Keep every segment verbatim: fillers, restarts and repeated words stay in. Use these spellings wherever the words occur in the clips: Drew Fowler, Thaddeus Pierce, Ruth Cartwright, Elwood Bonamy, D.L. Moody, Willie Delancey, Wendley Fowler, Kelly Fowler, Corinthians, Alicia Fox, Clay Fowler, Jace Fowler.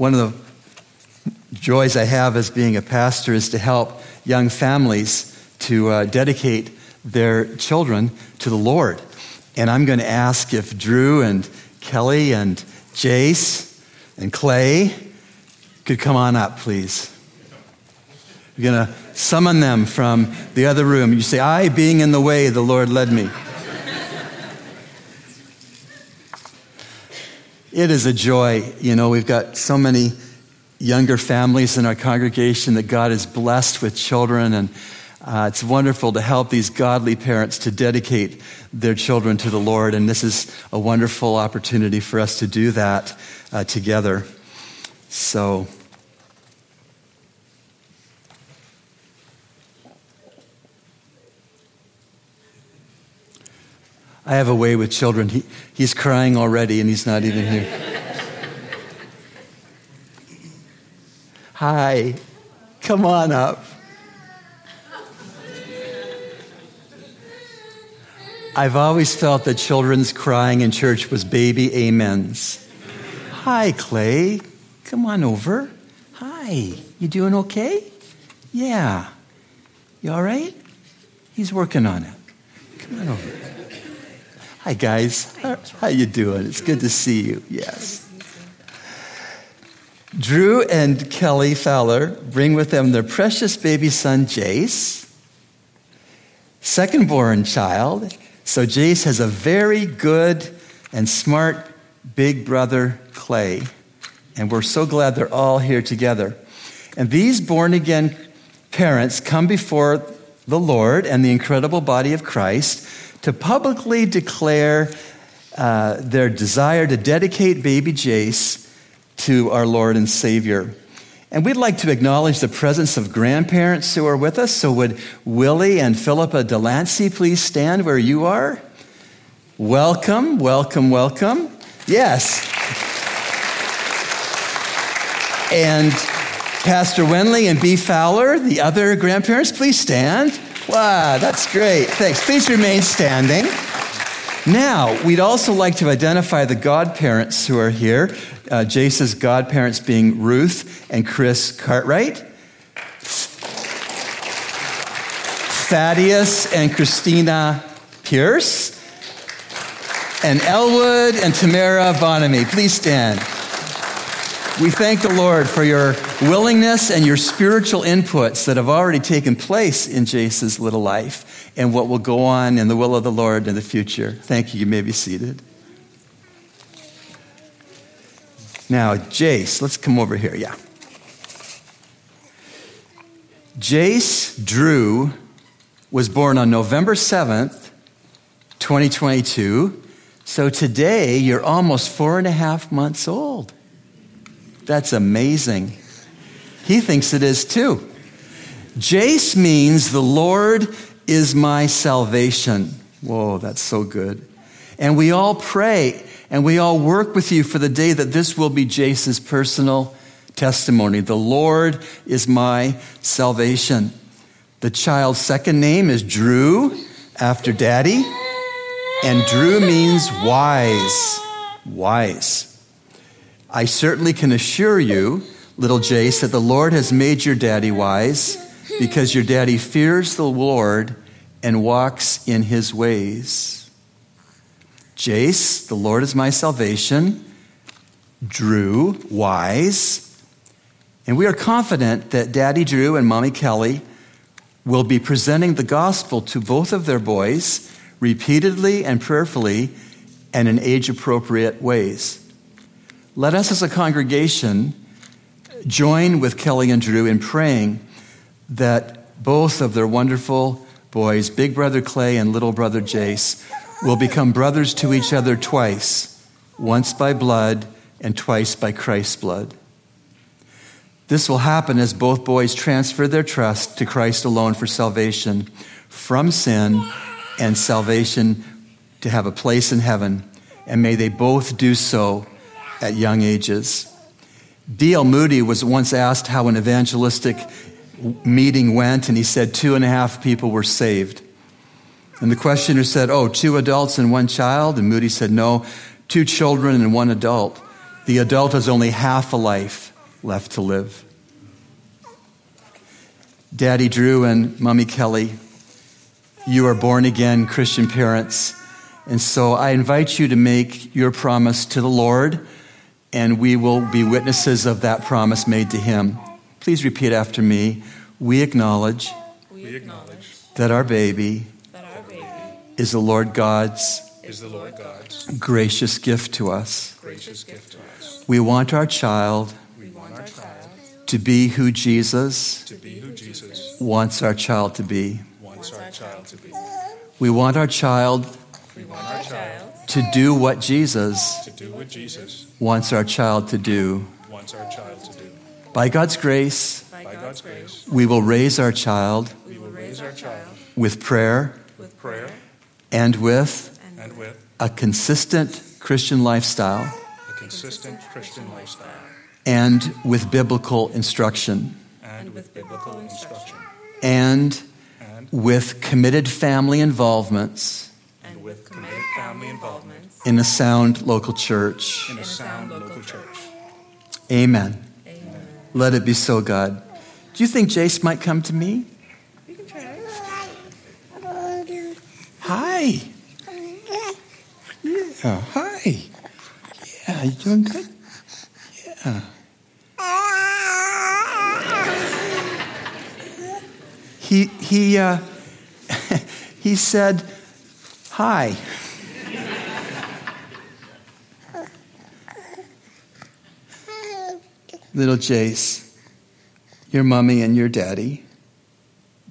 One of the joys I have as being a pastor is to help young families to uh, dedicate their children to the Lord. And I'm going to ask if Drew and Kelly and Jace and Clay could come on up, please. You're going to summon them from the other room. You say, I, being in the way, the Lord led me. It is a joy. You know, we've got so many younger families in our congregation that God is blessed with children, and uh, it's wonderful to help these godly parents to dedicate their children to the Lord, and this is a wonderful opportunity for us to do that uh, together. So, I have a way with children. He, he's crying already, and he's not even here. Hi. Come on up. I've always felt that children's crying in church was baby amens. Hi, Clay. Come on over. Hi. You doing okay? Yeah. You all right? He's working on it. Come on over. Hi, guys. How you doing? It's good to see you. Yes. Drew and Kelly Fowler bring with them their precious baby son, Jace, second-born child. So Jace has a very good and smart big brother, Clay, and we're so glad they're all here together. And these born-again parents come before the Lord and the incredible body of Christ to publicly declare uh, their desire to dedicate baby Jace to our Lord and Savior. And we'd like to acknowledge the presence of grandparents who are with us. So would Willie and Philippa Delancey please stand where you are? Welcome, welcome, welcome. Yes. And Pastor Wendley and B. Fowler, the other grandparents, please stand. Wow, that's great. Thanks. Please remain standing. Now, we'd also like to identify the godparents who are here. Uh, Jace's godparents being Ruth and Chris Cartwright. Thaddeus and Christina Pierce. And Elwood and Tamara Bonamy. Please stand. We thank the Lord for your willingness and your spiritual inputs that have already taken place in Jace's little life and what will go on in the will of the Lord in the future. Thank you. You may be seated. Now, Jace, let's come over here. Yeah. Jace Drew was born on November seventh, twenty twenty-two. So today, you're almost four and a half months old. That's amazing. He thinks it is too. Jace means the Lord is my salvation. Whoa, that's so good. And we all pray and we all work with you for the day that this will be Jace's personal testimony. The Lord is my salvation. The child's second name is Drew, after daddy. And Drew means wise. Wise. I certainly can assure you, little Jace, that the Lord has made your daddy wise because your daddy fears the Lord and walks in his ways. Jace, the Lord is my salvation. Drew, wise. And we are confident that Daddy Drew and Mommy Kelly will be presenting the gospel to both of their boys repeatedly and prayerfully and in age-appropriate ways. Let us as a congregation join with Kelly and Drew in praying that both of their wonderful boys, Big Brother Clay and Little Brother Jace, will become brothers to each other twice, once by blood and twice by Christ's blood. This will happen as both boys transfer their trust to Christ alone for salvation from sin and salvation to have a place in heaven, and may they both do so at young ages. D L Moody was once asked how an evangelistic meeting went, and he said two and a half people were saved. And the questioner said, oh, two adults and one child? And Moody said, no, two children and one adult. The adult is only half a life. left to live. Daddy Drew and Mommy Kelly, you are born again Christian parents. And so I invite you to make your promise to the Lord, and we will be witnesses of that promise made to him. Please repeat after me. We acknowledge, we acknowledge that our baby, that our baby is, the Lord God's is the Lord God's gracious gift to us. Gracious gift to us. We want our child, we want our child to be who Jesus, to be who Jesus wants our child to be. Wants our child to be. We want our child, we want our child to do what Jesus, to do what Jesus wants our child to do. Wants our child to do. By God's grace, by God's grace, we will raise our child, we will raise our child with prayer, with prayer, and with, and with a consistent Christian lifestyle, a consistent Christian lifestyle, and with biblical instruction, and with biblical instruction, and, and with committed family involvements, and with committed family involvements in a sound local church, in a sound local church. Amen. Amen. Let it be so, God. Do you think Jace might come to me? You can try. Hi. Yeah, hi. Yeah, you doing good? Yeah. He he uh, he said hi. Little Jace. Your mommy and your daddy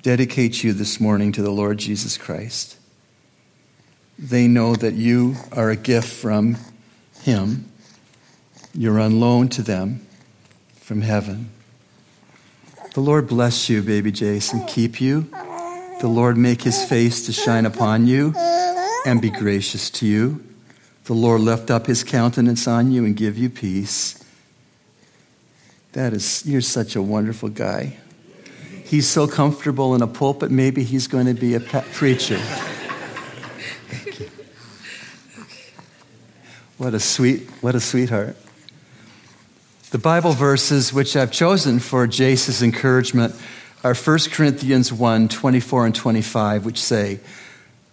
dedicate you this morning to the Lord Jesus Christ. They know that you are a gift from him. You're on loan to them from heaven. The Lord bless you, baby Jace, and keep you. The Lord make his face to shine upon you and be gracious to you. The Lord lift up his countenance on you and give you peace. That is, you're such a wonderful guy. He's so comfortable in a pulpit, maybe he's going to be a preacher. Thank you. What a sweet, what a sweetheart. The Bible verses which I've chosen for Jace's encouragement are First Corinthians one, twenty-four and twenty-five, which say,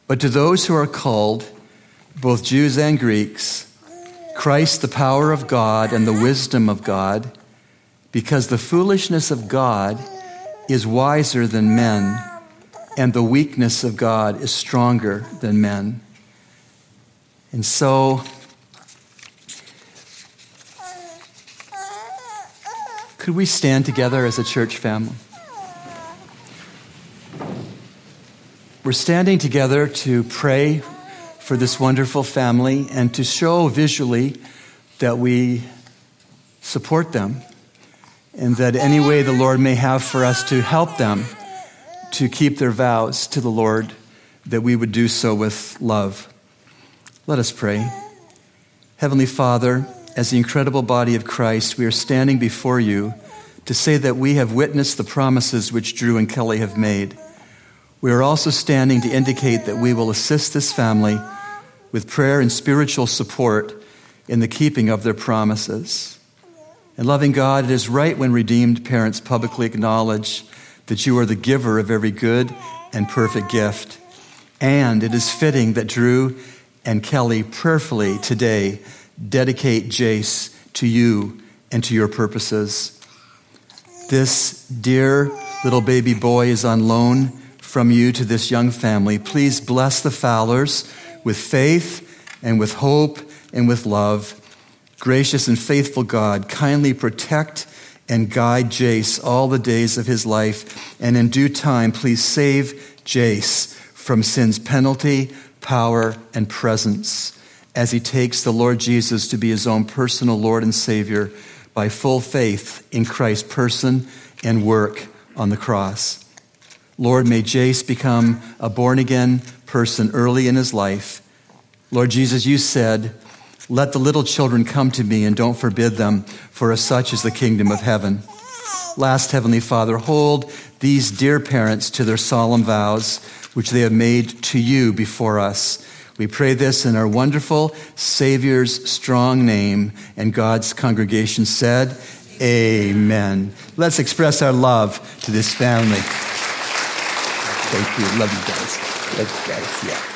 "But to those who are called, both Jews and Greeks, Christ the power of God and the wisdom of God, because the foolishness of God is wiser than men, and the weakness of God is stronger than men." And so, could we stand together as a church family? We're standing together to pray for this wonderful family and to show visually that we support them, and that any way the Lord may have for us to help them to keep their vows to the Lord, that we would do so with love. Let us pray. Heavenly Father, as the incredible body of Christ, we are standing before you to say that we have witnessed the promises which Drew and Kelly have made. We are also standing to indicate that we will assist this family with prayer and spiritual support in the keeping of their promises. And loving God, it is right when redeemed parents publicly acknowledge that you are the giver of every good and perfect gift. And it is fitting that Drew and Kelly prayerfully today dedicate Jace to you and to your purposes. This dear little baby boy is on loan from you to this young family. Please bless the Fowlers with faith and with hope and with love. Gracious and faithful God, kindly protect and guide Jace all the days of his life, and in due time, please save Jace from sin's penalty, power, and presence as he takes the Lord Jesus to be his own personal Lord and Savior by full faith in Christ's person and work on the cross. Lord, may Jace become a born-again person early in his life. Lord Jesus, you said, "Let the little children come to me and don't forbid them, for of such is the kingdom of heaven." Last, Heavenly Father, hold these dear parents to their solemn vows, which they have made to you before us. We pray this in our wonderful Savior's strong name, and God's congregation said, Amen. Let's express our love to this family. Thank you. Love you guys. Love you guys. Yeah.